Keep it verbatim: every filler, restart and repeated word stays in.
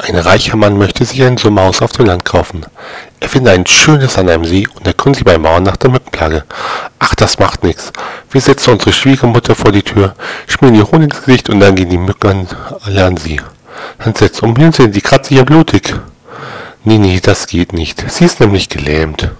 Ein reicher Mann möchte sich ein Sommerhaus auf dem Land kaufen. Er findet ein schönes an einem See und erkundigt sich beim Bauern nach der Mückenplage. Ach, das macht nichts. Wir setzen unsere Schwiegermutter vor die Tür, schmieren ihr Honig ins Gesicht und dann gehen die Mücken alle an sie. Dann setzt um Hirnsehen, die kratzt sich ja blutig. Nee, nee, das geht nicht. Sie ist nämlich gelähmt.